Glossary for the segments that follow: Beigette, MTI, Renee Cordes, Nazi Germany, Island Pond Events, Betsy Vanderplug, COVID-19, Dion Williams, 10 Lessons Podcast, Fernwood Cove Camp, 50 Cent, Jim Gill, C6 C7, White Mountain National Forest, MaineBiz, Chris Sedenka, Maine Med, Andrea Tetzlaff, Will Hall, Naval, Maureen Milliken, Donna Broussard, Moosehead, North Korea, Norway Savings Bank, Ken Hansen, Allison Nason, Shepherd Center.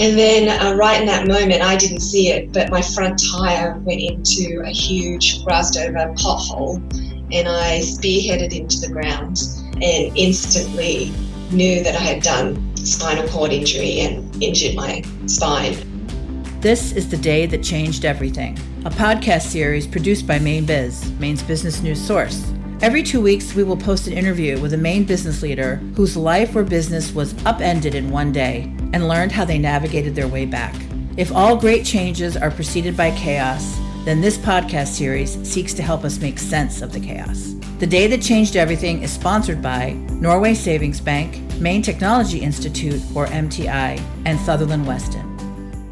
And then right in that moment, I didn't see it, but my front tire went into a huge grassed over pothole and I spearheaded into the ground and instantly knew that I had done spinal cord injury and injured my spine. This is The Day That Changed Everything, a podcast series produced by MaineBiz, Maine's business news source. Every 2 weeks, we will post an interview with a Maine business leader whose life or business was upended in one day and learned how they navigated their way back. If all great changes are preceded by chaos, then this podcast series seeks to help us make sense of the chaos. The Day That Changed Everything is sponsored by Norway Savings Bank, Maine Technology Institute, or MTI, and Sutherland Weston.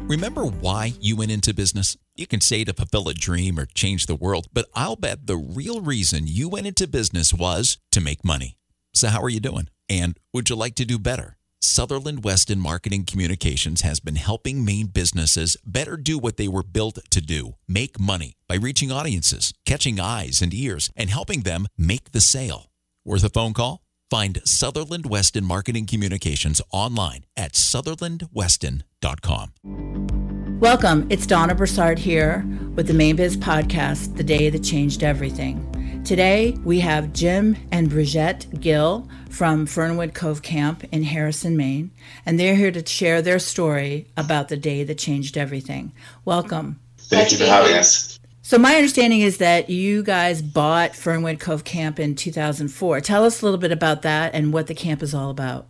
Remember why you went into business? You can say to fulfill a dream or change the world, but I'll bet the real reason you went into business was to make money. So how are you doing? And would you like to do better? Sutherland Weston Marketing Communications has been helping Maine businesses better do what they were built to do, make money, by reaching audiences, catching eyes and ears, and helping them make the sale. Worth a phone call? Find Sutherland Weston Marketing Communications online at sutherlandweston.com. Welcome. It's Donna Broussard here with the MaineBiz podcast, The Day That Changed Everything. Today, we have Jim and Beigette Gill from Fernwood Cove Camp in Harrison, Maine, and they're here to share their story about the day that changed everything. Welcome. Thank you for having us. So my understanding is that you guys bought Fernwood Cove Camp in 2004. Tell us a little bit about that and what the camp is all about.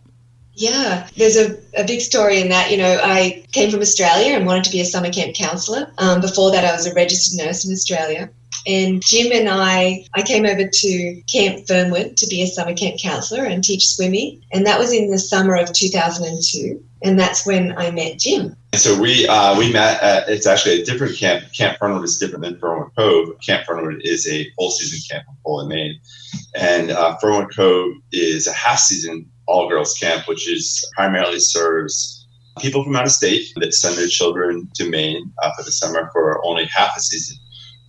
Yeah, there's a big story in that. You know, I came from Australia and wanted to be a summer camp counsellor. Before that, I was a registered nurse in Australia. And Jim and I came over to Camp Fernwood to be a summer camp counsellor and teach swimming. And that was in the summer of 2002. And that's when I met Jim. And so we met at, it's actually a different camp. Camp Fernwood is different than Fernwood Cove. Camp Fernwood is a full season camp in Portland, Maine. And Fernwood Cove is a half season all girls camp, which is primarily serves people from out of state that send their children to Maine for the summer for only half a season.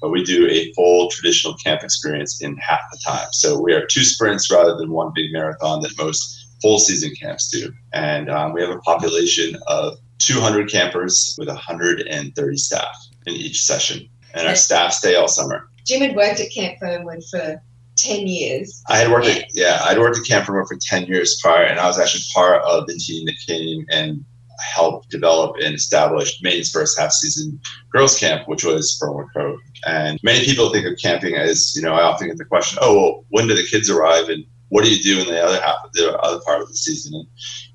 But we do a full traditional camp experience in half the time. So we are two sprints rather than one big marathon that most full season camps do. And we have a population of 200 campers with 130 staff in each session. And our staff stay all summer. Jim had worked at Camp Fernwood for 10 years. I'd worked at Camp Fernwood for 10 years prior, and I was actually part of the team that came and helped develop and establish Maine's first half-season girls camp, which was Fernwood Cove. And many people think of camping as, you know, I often get the question, oh, well, when do the kids arrive and what do you do in the other half of the other part of the season? And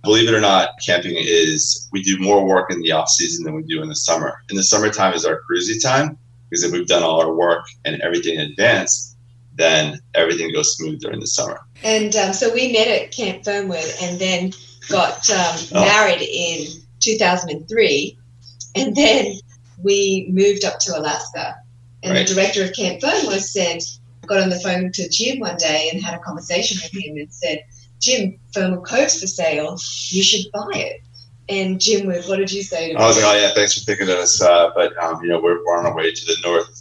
believe it or not, camping is, we do more work in the off-season than we do in the summer. In the summertime is our cruisy time, because if we've done all our work and everything in advance, then everything goes smooth during the summer. And so we met at Camp Fernwood and then got married in 2003, and then we moved up to Alaska. And right. The director of Camp Fernwood got on the phone to Jim one day and had a conversation with him and said, Jim, Fernwood Cove's for sale, you should buy it. And Jim, what did you say to me? I was like, oh yeah, thanks for thinking of us, but you know, we're on our way to the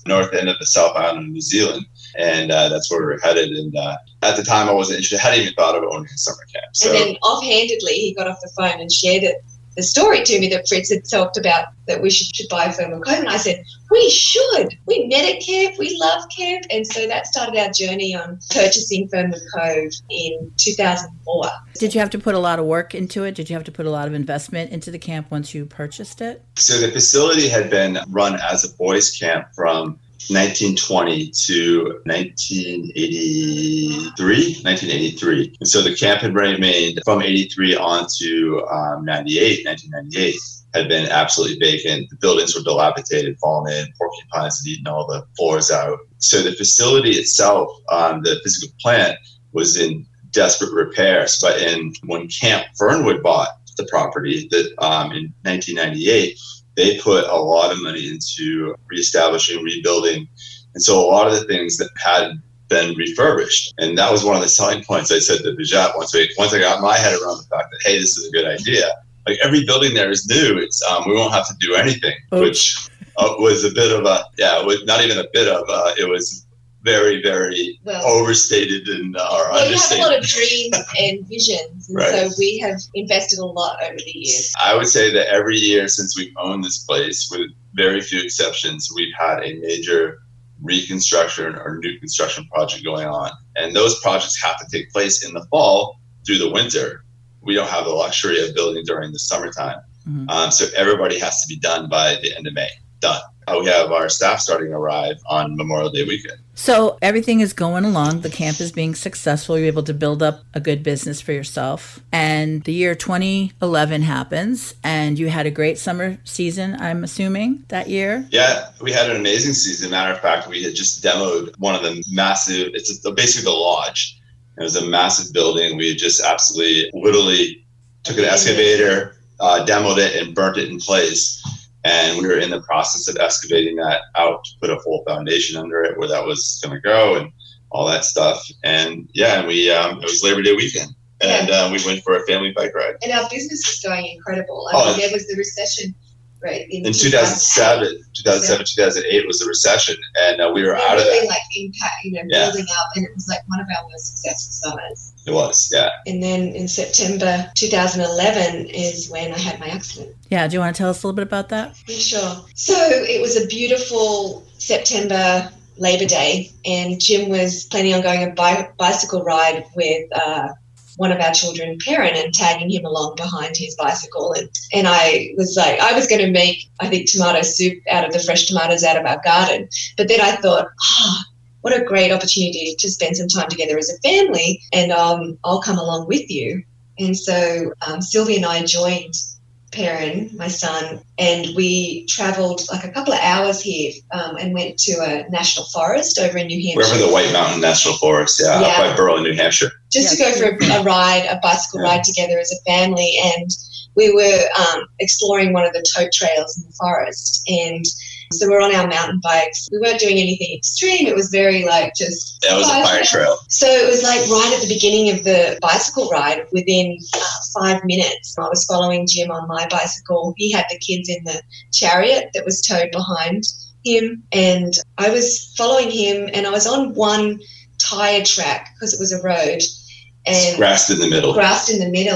north end of the South Island of New Zealand. And that's where we were headed. And at the time, I wasn't interested. I hadn't even thought of owning a summer camp. So. And then offhandedly, he got off the phone and shared the story to me that Fritz had talked about, that we should buy Fernwood Cove. And I said, we should. We met at camp. We love camp. And so that started our journey on purchasing Fernwood Cove in 2004. Did you have to put a lot of work into it? Did you have to put a lot of investment into the camp once you purchased it? So the facility had been run as a boys' camp from 1920 to 1983. And so the camp had remained from 83 on to 1998 had been absolutely vacant. The buildings were dilapidated, fallen in, porcupines had eaten all the floors out. So the facility itself, the physical plant, was in desperate repairs. But when Camp Fernwood bought the property in 1998, they put a lot of money into reestablishing, rebuilding. And so a lot of the things that had been refurbished. And that was one of the selling points I said to Beigette once I got my head around the fact that, hey, this is a good idea. Like every building there is new. It's we won't have to do anything, which was a bit of a, yeah, it was not even a bit of, it was very, very overstated and are understated. We have a lot of dreams and visions, and so we have invested a lot over the years. I would say that every year since we've owned this place, with very few exceptions, we've had a major reconstruction or new construction project going on. And those projects have to take place in the fall through the winter. We don't have the luxury of building during the summertime. Mm-hmm. So everybody has to be done by the end of May. Done. We have our staff starting to arrive on Memorial Day weekend. So everything is going along. The camp is being successful. You're able to build up a good business for yourself. And the year 2011 happens, and you had a great summer season, I'm assuming, that year? Yeah, we had an amazing season. Matter of fact, we had just demoed one of the massive, it's basically the lodge. It was a massive building. We just absolutely, literally took an excavator, demoed it, and burnt it in place. And we were in the process of excavating that out to put a full foundation under it, where that was going to go and all that stuff. And yeah, and we it was Labor Day weekend, and we went for a family bike ride. And our business was going incredible. I mean, there was the recession, right? In 2007, 2008 was the recession, and we were out of that. Like impact, building up, and it was like one of our most successful summers. It was, yeah. And then in September 2011 is when I had my accident. Yeah, do you want to tell us a little bit about that? Sure. So it was a beautiful September Labor Day, and Jim was planning on going a bicycle ride with one of our children, Perrin, and tagging him along behind his bicycle. And I was like, I was going to make, I think, tomato soup out of the fresh tomatoes out of our garden. But then I thought, what a great opportunity to spend some time together as a family, and I'll come along with you. And so Sylvia and I joined Perrin, my son, and we traveled like a couple of hours here and went to a national forest over in New Hampshire. We're over the White Mountain National Forest, up by Berlin, New Hampshire. Just to go for a ride, a bicycle ride together as a family. And we were exploring one of the tote trails in the forest, and so we're on our mountain bikes. We weren't doing anything extreme. It was very like just... That was a fire trail. So it was like right at the beginning of the bicycle ride, within 5 minutes. I was following Jim on my bicycle. He had the kids in the chariot that was towed behind him. And I was following him, and I was on one tire track because it was a road. And grassed in the middle.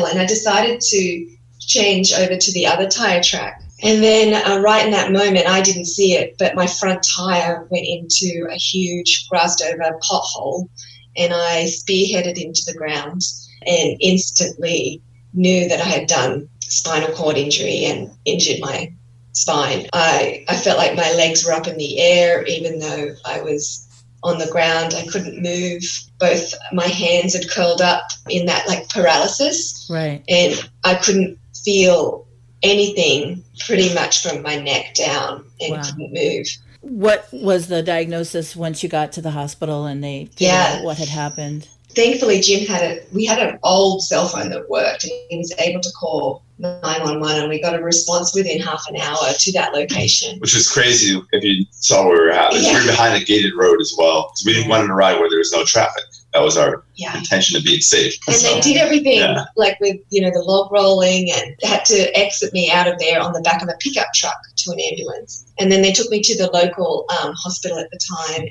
And I decided to change over to the other tire track. And then right in that moment, I didn't see it, but my front tire went into a huge grassed-over pothole, and I spearheaded into the ground and instantly knew that I had done spinal cord injury and injured my spine. I felt like my legs were up in the air, even though I was on the ground. I couldn't move. Both my hands had curled up in that, like, paralysis. Right. And I couldn't feel anything pretty much from my neck down, and couldn't move. What was the diagnosis once you got to the hospital and they figured out what had happened? Thankfully, Jim we had an old cell phone that worked, and he was able to call 911, and we got a response within half an hour to that location. Which was crazy if you saw where we were at. We were behind a gated road as well, because we didn't want to ride where there was no traffic. That was our intention of being safe. And they did everything like with, the log rolling, and had to exit me out of there on the back of a pickup truck to an ambulance. And then they took me to the local hospital at the time.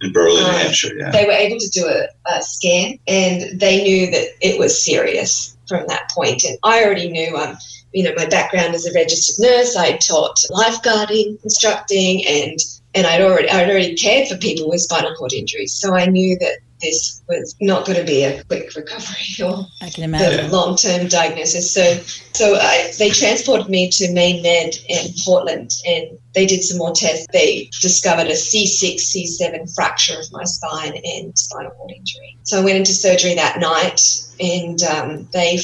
In Berlin, New Hampshire, They were able to do a scan, and they knew that it was serious from that point. And I already knew, my background as a registered nurse. I taught lifeguarding, instructing, and I'd already cared for people with spinal cord injuries. So I knew that this was not going to be a quick recovery or the long-term diagnosis. So they transported me to Maine Med in Portland, and they did some more tests. They discovered a C6 C7 fracture of my spine and spinal cord injury. So I went into surgery that night, and they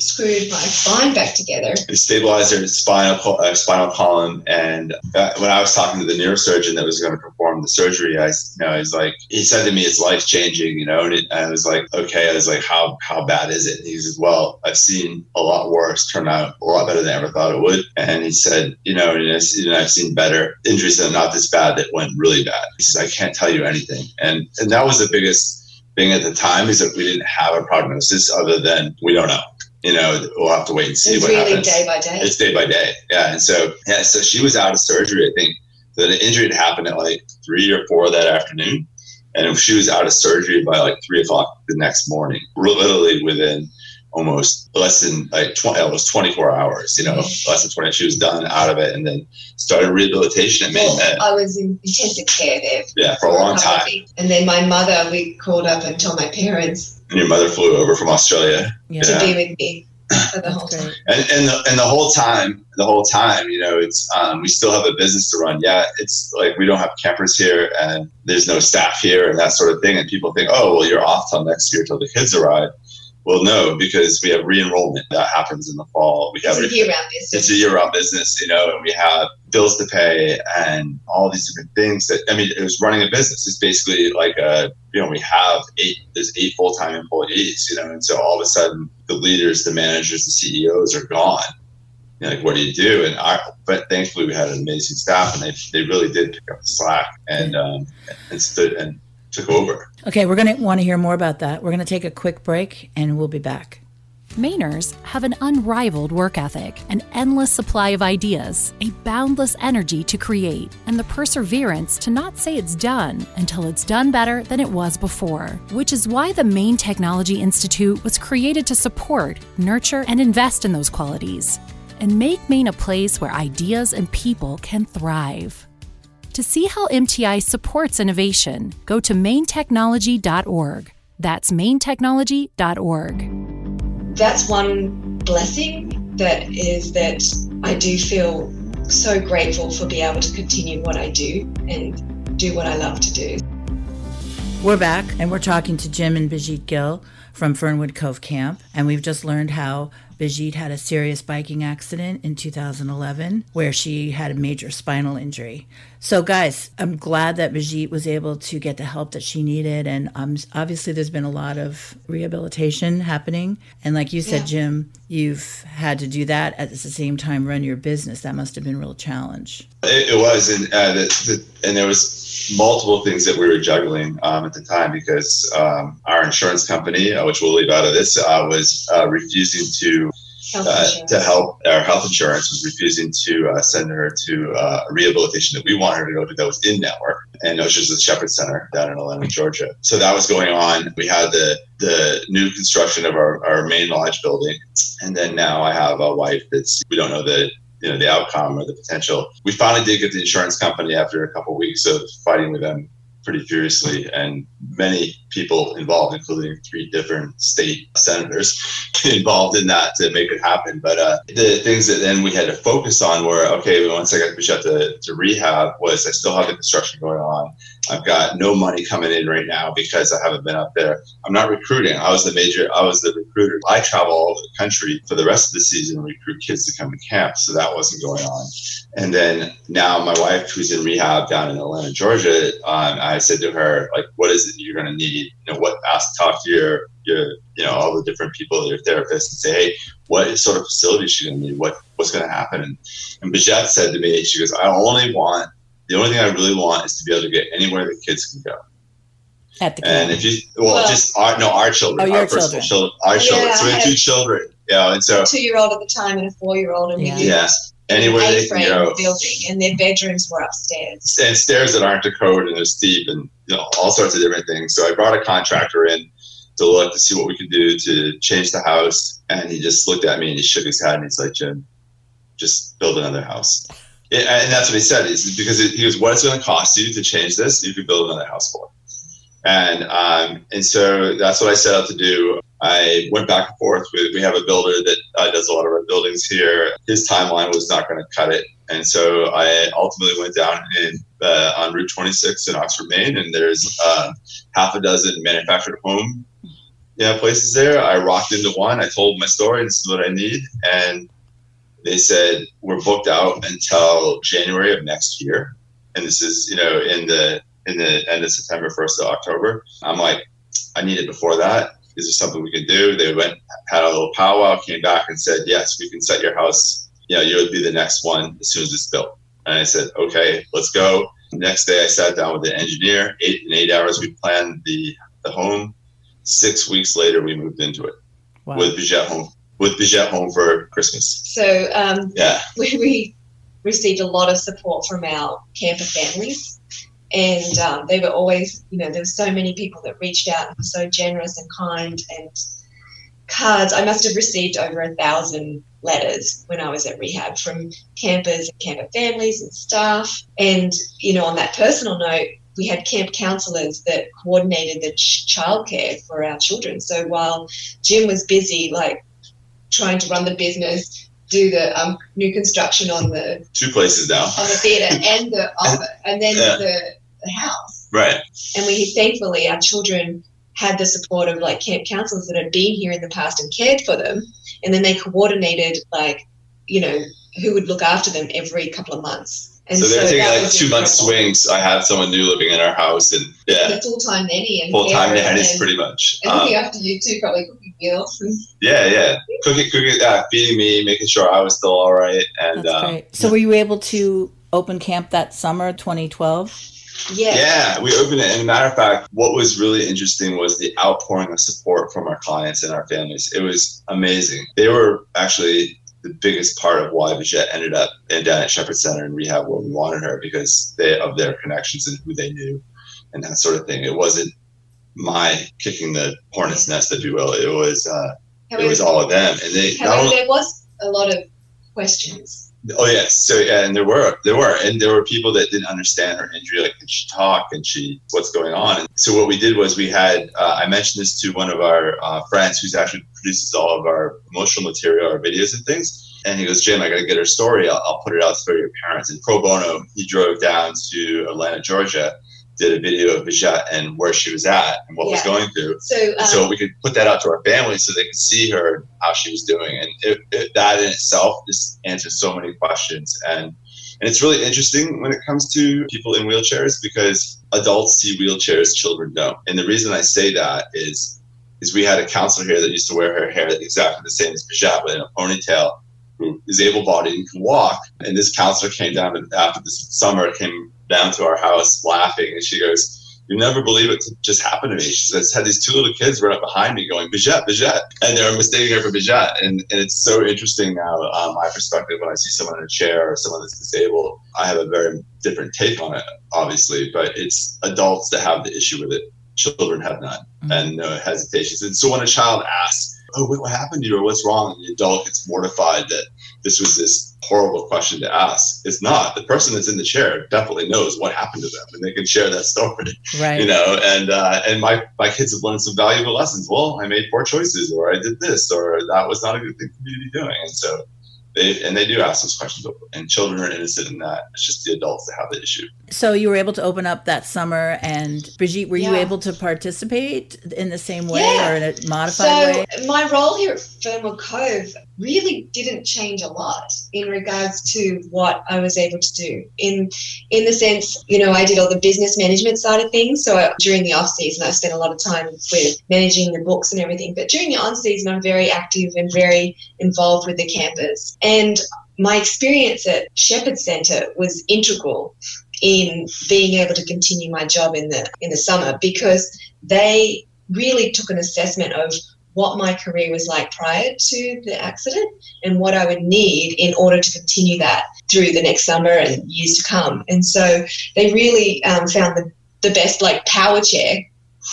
screwed my spine back together. They stabilized their spinal column, and when I was talking to the neurosurgeon that was going to perform the surgery, he said to me, it's life-changing, and I was like, okay. I was like, how bad is it? And he says, well, I've seen a lot worse turn out a lot better than I ever thought it would. And he said, I've seen better injuries that are not this bad that went really bad. He says, I can't tell you anything. And that was the biggest thing at the time, is that we didn't have a prognosis other than we don't know. We'll have to wait and see what happens. It's really day by day. It's day by day. Yeah. And so, so she was out of surgery, I think. The injury had happened at like 3 or 4 that afternoon. And if she was out of surgery by like 3 o'clock the next morning, literally within almost less than like 24 hours, you know, less than 20, she was done out of it and then started rehabilitation at Maine Med. I was in intensive care there. Yeah, for a long time. And then my mother, we called up and told my parents. And your mother flew over from Australia. Yeah. To be with me for the whole time. And the whole time, you know, it's we still have a business to run. Yeah, it's like we don't have campers here and there's no staff here and that sort of thing. And people think, oh, well, you're off till next year till the kids arrive. Well, no, because we have re-enrollment that happens in the fall. It's a year-round business. It's a year-round business, you know, and we have bills to pay and all these different things that, I mean, it was running a business. It's basically like a, you know, there's eight full-time employees, you know, and so all of a sudden the leaders, the managers, the CEOs are gone. You know, like, what do you do? But thankfully we had an amazing staff and they really did pick up the slack and took over. Okay, we're going to want to hear more about that. We're going to take a quick break and we'll be back. Mainers have an unrivaled work ethic, an endless supply of ideas, a boundless energy to create, and the perseverance to not say it's done until it's done better than it was before, which is why the Maine Technology Institute was created to support, nurture, and invest in those qualities, and make Maine a place where ideas and people can thrive. To see how MTI supports innovation, go to mainetechnology.org. That's mainetechnology.org. That's one blessing that I do feel so grateful for being able to continue what I do and do what I love to do. We're back and we're talking to Jim and Beigette Gill from Fernwood Cove Camp, and we've just learned how Beigette had a serious biking accident in 2011 where she had a major spinal injury. So guys, I'm glad that Beigette was able to get the help that she needed, and obviously there's been a lot of rehabilitation happening. And like you said, Jim, you've had to do that at the same time run your business. That must have been a real challenge. It was, and there was multiple things that we were juggling at the time because our insurance company, which we'll leave out of this, was refusing to help. Our health insurance was refusing to send her to a rehabilitation that we wanted her to go to that was in network, and it was just the Shepherd Center down in Atlanta, Georgia. So that was going on. We had the new construction of our main lodge building, and then now I have a wife that's, we don't know the outcome or the potential. We finally did get the insurance company after a couple of weeks of fighting with them pretty furiously, and many people involved, including 3 different state senators involved in that to make it happen. But the things that then we had to focus on were, okay, once I got pushed out to rehab, was I still have the construction going on. I've got no money coming in right now because I haven't been up there. I'm not recruiting. I was the recruiter. I travel all over the country for the rest of the season and recruit kids to come to camp. So that wasn't going on. And then now my wife, who's in rehab down in Atlanta, Georgia, I said to her, like, what is it you're going to need? You know, what? Ask, talk to your, you know, all the different people, your therapists, and say, hey, what sort of facility is she going to need? What's going to happen? And Beigette said to me, she goes, the only thing I really want is to be able to get anywhere the kids can go. At the camp. And if you, our children, our personal children, our children. So we have 2 children, you know, and so a 2-year-old at the time and a 4-year-old, and we anywhere they can go. Building, and their bedrooms were upstairs. And stairs that aren't to code and they're steep and, you know, all sorts of different things. So I brought a contractor in to look to see what we could do to change the house, and he just looked at me and he shook his head and he's like, Jim, just build another house. And that's what he said, is because he goes, what it's going to cost you to change this, you could build another house for. And so that's what I set out to do. I went back and forth with, we have a builder that does a lot of our buildings here. His timeline was not going to cut it. And so I ultimately went down on Route 26 in Oxford, Maine, and there's half a dozen manufactured home places there. I rocked into one. I told my story, and this is what I need. And they said, we're booked out until January of next year. And this is, you know, in the end of September, 1st of October. I'm like, I need it before that. Is there something we can do? They went, had a little powwow, came back and said, yes, we can set your house. You know, you'll be the next one as soon as it's built. And I said, okay, let's go. Next day, I sat down with the engineer. In 8 hours, we planned the home. 6 weeks later, we moved into it. Wow. With Beigette home for Christmas. So we received a lot of support from our camper families. And they were always, you know, there were so many people that reached out and were so generous and kind, and cards. I must have received over 1,000 letters when I was at rehab from campers and camper families and staff. And, you know, on that personal note, we had camp counsellors that coordinated the childcare for our children. So while Jim was busy, like, trying to run the business, do the new construction on the two places now, on the theatre and the office, and then the house. Right. And we thankfully, our children had the support of like camp counsellors that had been here in the past and cared for them, and then they coordinated, like, you know, who would look after them every couple of months. And so they're taking like 2 month swings. I have someone new living in our house, and yeah, full-time nanny and full-time nannies pretty much. And looking after you too, probably cooking meals. And cooking, feeding me, making sure I was still all right. And that's great. So were you able to open camp that summer, 2012? Yeah, we opened it. And matter of fact, what was really interesting was the outpouring of support from our clients and our families. It was amazing. They were actually the biggest part of why Beigette ended up down at Shepherd Center in rehab where we wanted her, because of their connections and who they knew and that sort of thing. It wasn't my kicking the hornet's nest, if you will. It was it was all of them. And they there was a lot of questions. Oh yes, and there were people that didn't understand her injury. Like, did she talk? And what's going on? And so what we did was we had I mentioned this to one of our friends who's actually produces all of our promotional material, our videos and things. And he goes, Jim, I got to get her story. I'll put it out for your parents. And pro bono, he drove down to Atlanta, Georgia, did a video of Beigette and where she was at and what was going through. So we could put that out to our family so they could see her, how she was doing. And that in itself just answers so many questions. And it's really interesting when it comes to people in wheelchairs, because adults see wheelchairs, children don't. And the reason I say that is we had a counselor here that used to wear her hair exactly the same as Beigette, but in a ponytail, who is able-bodied and can walk. And this counselor came down after this summer, came down to our house laughing, and she goes, "You never believe it just happened to me." She says, "I had these two little kids run up behind me going, 'Beigette, Beigette,' and they were mistaking her for Beigette." And it's so interesting now, my perspective, when I see someone in a chair or someone that's disabled, I have a very different take on it, obviously, but it's adults that have the issue with it. Children have none, and no hesitations. And so when a child asks, "Oh, what happened to you?" or "What's wrong?" and the adult gets mortified that this was this horrible question to ask. It's not. The person that's in the chair definitely knows what happened to them, and they can share that story. Right. You know, and my kids have learned some valuable lessons. Well, I made poor choices, or I did this, or that was not a good thing for me to be doing. And so they do ask those questions, and children are innocent in that. It's just the adults that have the issue. So you were able to open up that summer, and Beigette, were you able to participate in the same way or in a modified way? So my role here at Fernwood Cove really didn't change a lot in regards to what I was able to do. In the sense, you know, I did all the business management side of things. So during the off season, I spent a lot of time with managing the books and everything. But during the on season, I'm very active and very involved with the campers. And my experience at Shepherd Center was integral in being able to continue my job in the summer, because they really took an assessment of what my career was like prior to the accident and what I would need in order to continue that through the next summer and years to come. And so they really found the best, like, power chair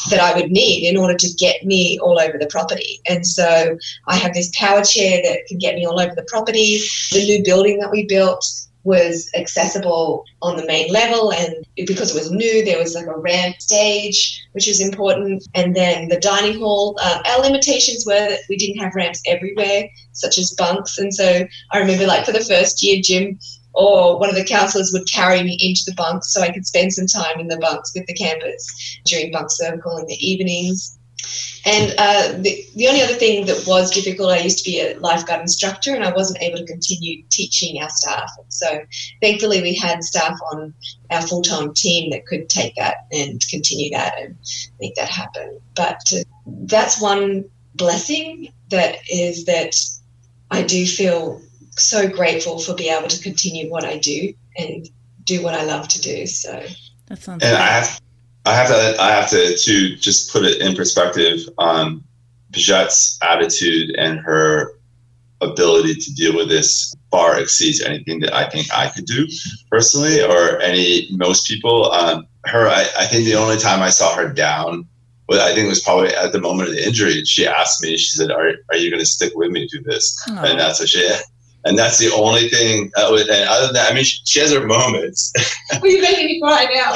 that I would need in order to get me all over the property. And so I have this power chair that can get me all over the property. The new building that we built was accessible on the main level, and because it was new, there was like a ramp stage, which was important. And then the dining hall, our limitations were that we didn't have ramps everywhere, such as bunks. And so I remember, like, for the first year, Jim or one of the counselors would carry me into the bunks so I could spend some time in the bunks with the campers during bunk circle in the evenings. And the only other thing that was difficult, I used to be a lifeguard instructor, and I wasn't able to continue teaching our staff. So thankfully we had staff on our full-time team that could take that and continue that and make that happen. But that's one blessing, that is that I do feel so grateful for being able to continue what I do and do what I love to do. So that sounds good. I have to too, just put it in perspective on Beigette's attitude and her ability to deal with this far exceeds anything that I think I could do personally, or most people. her, I think the only time I saw her down, well, I think it was probably at the moment of the injury. She asked me, she said, are you going to stick with me through this? Oh. And that's what she had. And that's the only thing. And other than that, I mean, she has her moments. Well, you're making me cry now.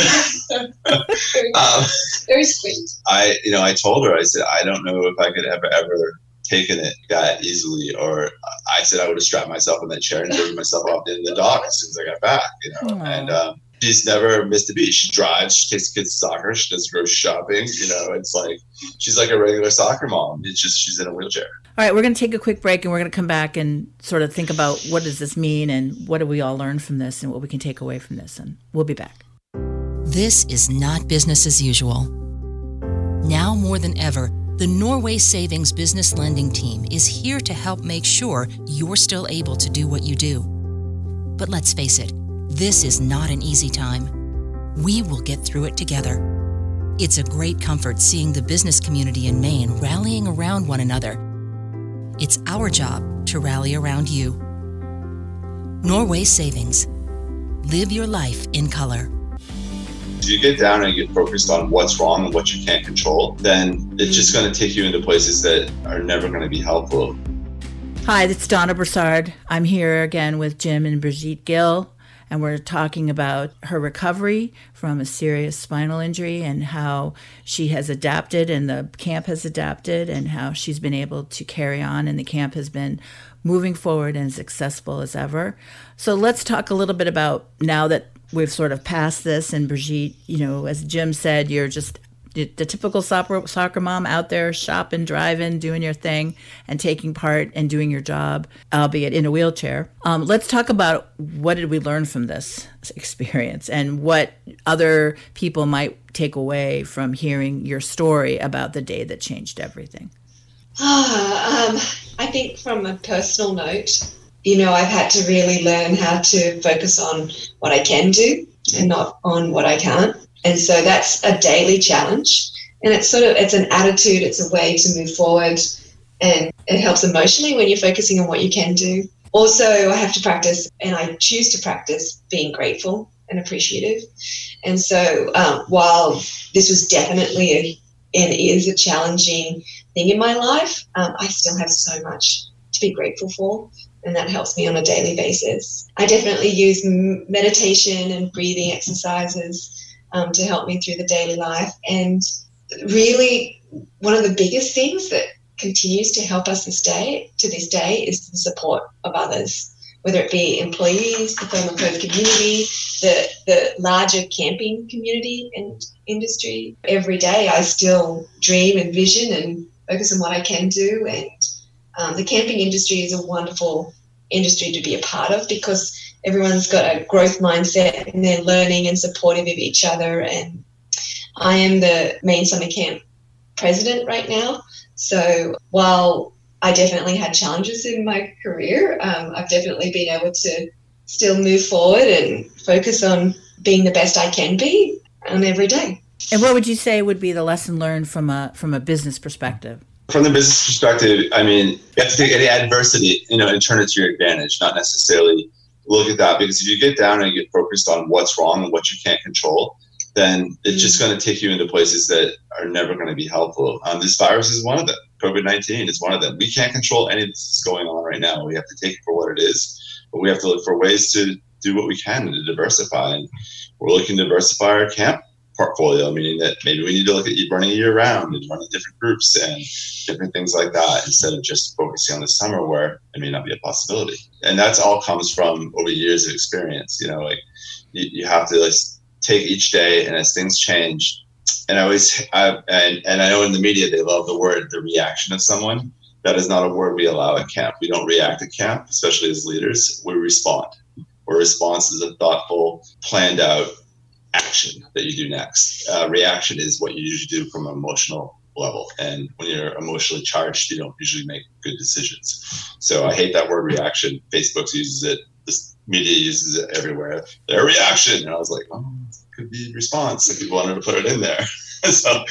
Very sweet. I told her, I said, I don't know if I could have ever taken it that easily, or I said I would have strapped myself in that chair and driven myself off into the dock as soon as I got back. Aww. And she's never missed a beat. She drives, she takes kids to soccer, she does grocery shopping. It's like she's like a regular soccer mom. It's just she's in a wheelchair. All right, we're going to take a quick break, and we're going to come back and sort of think about what does this mean and what do we all learn from this and what we can take away from this. And we'll be back. This is not business as usual. Now more than ever, the Norway Savings Business Lending Team is here to help make sure you're still able to do what you do. But let's face it, this is not an easy time. We will get through it together. It's a great comfort seeing the business community in Maine rallying around one another. It's our job to rally around you. Norway Savings. Live your life in color. If you get down and get focused on what's wrong and what you can't control, then it's just going to take you into places that are never going to be helpful. Hi, it's Donna Broussard. I'm here again with Jim and Beigette Gill, and we're talking about her recovery from a serious spinal injury and how she has adapted and the camp has adapted and how she's been able to carry on, and the camp has been moving forward and successful as ever. So let's talk a little bit about, now that we've sort of passed this, and Beigette, as Jim said, you're just the typical soccer mom out there shopping, driving, doing your thing, and taking part and doing your job, albeit in a wheelchair. Let's talk about what did we learn from this experience and what other people might take away from hearing your story about the day that changed everything. I think from a personal note, I've had to really learn how to focus on what I can do and not on what I can't. And so that's a daily challenge. And it's an attitude, it's a way to move forward. And it helps emotionally when you're focusing on what you can do. Also, I have to practice, and I choose to practice being grateful and appreciative. And so while this was definitely is a challenging thing in my life, I still have so much to be grateful for. And that helps me on a daily basis. I definitely use meditation and breathing exercises to help me through the daily life. And really, one of the biggest things that continues to help us to this day, is the support of others, whether it be employees, the Fernwood Cove community, the larger camping community and industry. Every day, I still dream and vision and focus on what I can do. And the camping industry is a wonderful industry to be a part of, because everyone's got a growth mindset and they're learning and supportive of each other. And I am the Maine Summer Camp president right now. So while I definitely had challenges in my career, I've definitely been able to still move forward and focus on being the best I can be on every day. And what would you say would be the lesson learned from a business perspective? From the business perspective, I mean, you have to take any adversity, and turn it to your advantage, not necessarily look at that. Because if you get down and get focused on what's wrong and what you can't control, then it's just going to take you into places that are never going to be helpful. This virus is one of them. COVID-19 is one of them. We can't control anything that's going on right now. We have to take it for what it is. But we have to look for ways to do what we can to diversify. And we're looking to diversify our camp portfolio, meaning that maybe we need to look at running year round and running different groups and different things like that, instead of just focusing on the summer where it may not be a possibility. And that's all comes from over years of experience. You have to take each day, and as things change, and I know in the media they love the word the reaction of someone. That is not a word we allow at camp. We don't react at camp, especially as leaders. We respond. Our response is a thoughtful, planned out action that you do next. Reaction is what you usually do from an emotional level. And when you're emotionally charged, you don't usually make good decisions. So I hate that word reaction. Facebook uses it. This media uses it everywhere. Their reaction. And I was like, well, it could be response if you wanted to put it in there. So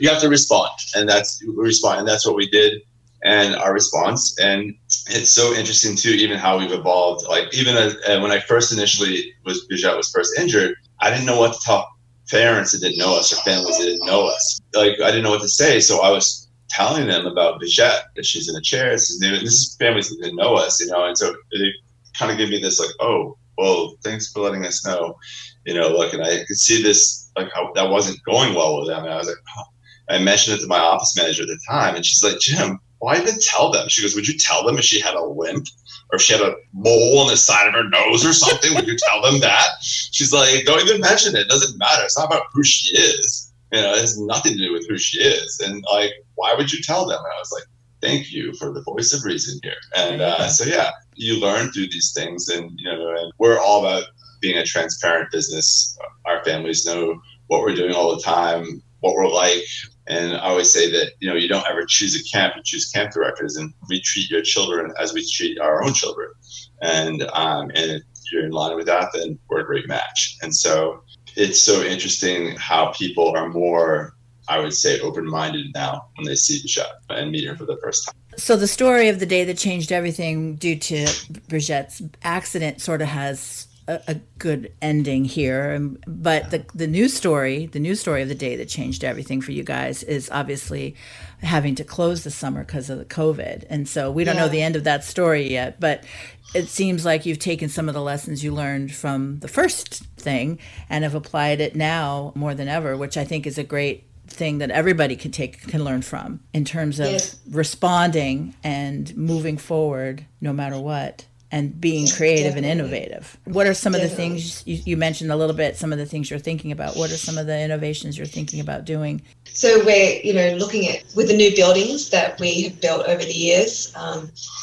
you have to respond. And that's what we did. And our response. And it's so interesting too, even how we've evolved. Even when Beigette was first injured, I didn't know what to tell parents that didn't know us or families that didn't know us. Like, I didn't know what to say, so I was telling them about Beigette, that she's in a chair. This is families that didn't know us, you know, and so they kind of gave me this, like, oh, well, thanks for letting us know, you know, look, and I could see this, like, how that wasn't going well with them. And I was like, oh. I mentioned it to my office manager at the time, and she's like, Jim, why even tell them? She goes, would you tell them if she had a limp or if she had a mole on the side of her nose or something? Would you tell them that? She's like, don't even mention it. It doesn't matter. It's not about who she is. You know, it has nothing to do with who she is. And, like, why would you tell them? And I was like, thank you for the voice of reason here. And so, yeah, you learn through these things. And, you know, and we're all about being a transparent business. Our families know what we're doing all the time, what we're like. And I always say that, you know, you don't ever choose a camp, you choose camp directors, and we treat your children as we treat our own children. And if you're in line with that, then we're a great match. And so it's so interesting how people are more, I would say, open-minded now when they see Beigette and meet her for the first time. So the story of the day that changed everything due to Beigette's accident sort of has a good ending here, but the news story of the day that changed everything for you guys is obviously having to close the summer because of the COVID, and so we don't know the end of that story yet, but it seems like you've taken some of the lessons you learned from the first thing and have applied it now more than ever, which I think is a great thing that everybody can learn from in terms of responding and moving forward no matter what, and being creative and innovative. What are some of the things you mentioned a little bit, some of the things you're thinking about? What are some of the innovations you're thinking about doing? So we're, you know, looking at, with the new buildings that we have built over the years,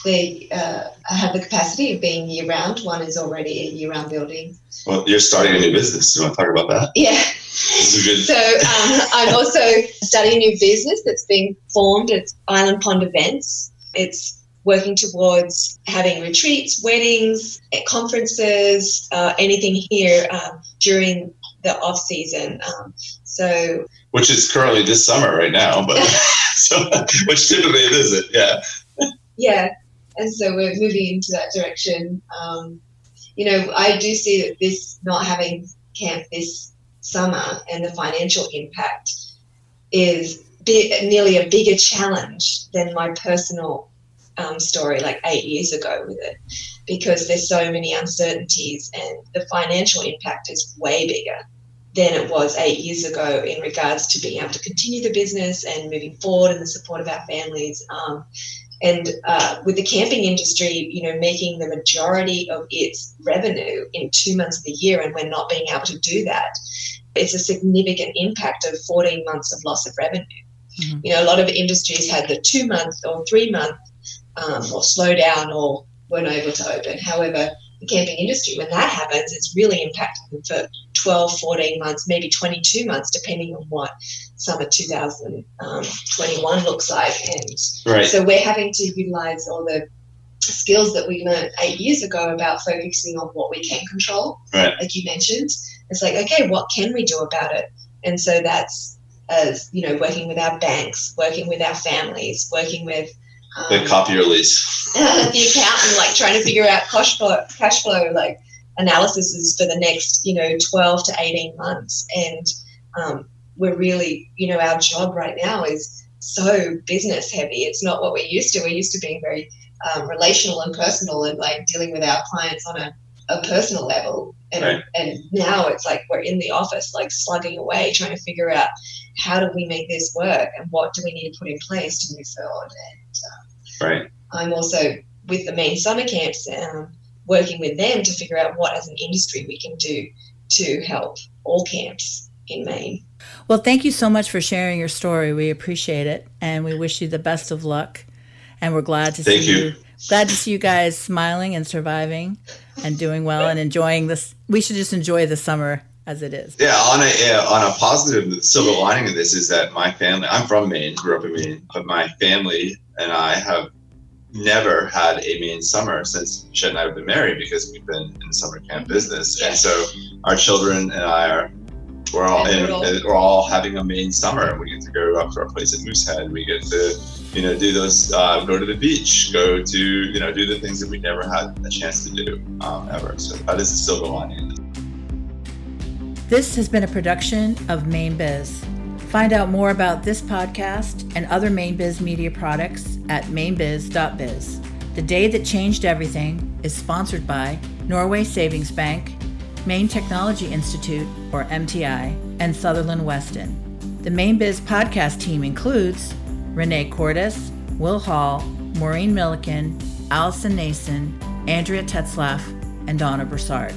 they have the capacity of being year-round. One is already a year-round building. Well, you're starting a new business. You want to talk about that? Yeah. So I'm also starting a new business that's being formed. It's Island Pond Events. It's working towards having retreats, weddings, conferences, anything here during the off season. So, which is currently this summer right now, but which typically it isn't. Yeah, and so we're moving into that direction. You know, I do see that this not having camp this summer and the financial impact is nearly a bigger challenge than my personal story like 8 years ago with it, because there's so many uncertainties and the financial impact is way bigger than it was 8 years ago in regards to being able to continue the business and moving forward and the support of our families. And with the camping industry, you know, making the majority of its revenue in 2 months of the year, and we're not being able to do that, it's a significant impact of 14 months of loss of revenue. Mm-hmm. You know, a lot of industries had the 2 month or 3 month or slow down or weren't able to open. However, the camping industry, when that happens, it's really impacted for 12, 14 months, maybe 22 months, depending on what summer 2021 looks like. And so we're having to utilize all the skills that we learned 8 years ago about focusing on what we can control, like you mentioned. It's like, okay, what can we do about it? And so that's, as you know, working with our banks, working with our families, working with the copy release. The accountant, like trying to figure out cash flow, like analysis is for the next, you know, 12 to 18 months. And we're really, you know, our job right now is so business heavy. It's not what we're used to. We're used to being very relational and personal and like dealing with our clients on a personal level. And, and now it's like we're in the office, like slugging away, trying to figure out how do we make this work and what do we need to put in place to move forward. And I'm also with the Maine summer camps, working with them to figure out what as an industry we can do to help all camps in Maine. Well, thank you so much for sharing your story. We appreciate it, and we wish you the best of luck. And we're glad to see you guys smiling and surviving and doing well and enjoying this. We should just enjoy the summer as it is. Yeah, on a positive, the silver lining of this is that my family, I'm from Maine, grew up in Maine, but my family and I have never had a Maine summer since Shed and I have been married, because we've been in the summer camp business. And so our children and I are, we're all having a Maine summer. We get to go up to our place at Moosehead. We get to, you know, do those, go to the beach, go to, you know, do the things that we never had a chance to do ever. So that is a silver lining. This has been a production of MaineBiz. Find out more about this podcast and other MaineBiz media products at mainebiz.biz. The Day That Changed Everything is sponsored by Norway Savings Bank, Maine Technology Institute, or MTI, and Sutherland Weston. The MaineBiz podcast team includes Renee Cordes, Will Hall, Maureen Milliken, Allison Nason, Andrea Tetzlaff, and Donna Broussard.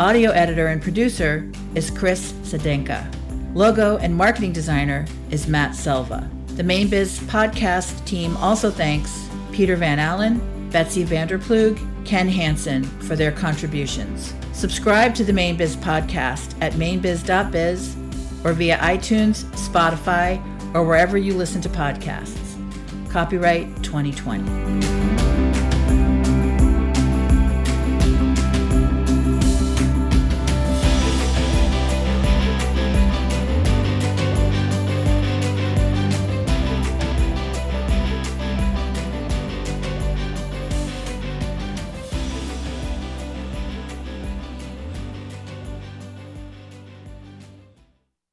Audio editor and producer is Chris Sedenka. Logo and marketing designer is Matt Selva. The MaineBiz podcast team also thanks Peter Van Allen, Betsy Vanderplug, Ken Hansen for their contributions. Subscribe to the MaineBiz podcast at mainebiz.biz or via iTunes, Spotify, or wherever you listen to podcasts. Copyright 2020.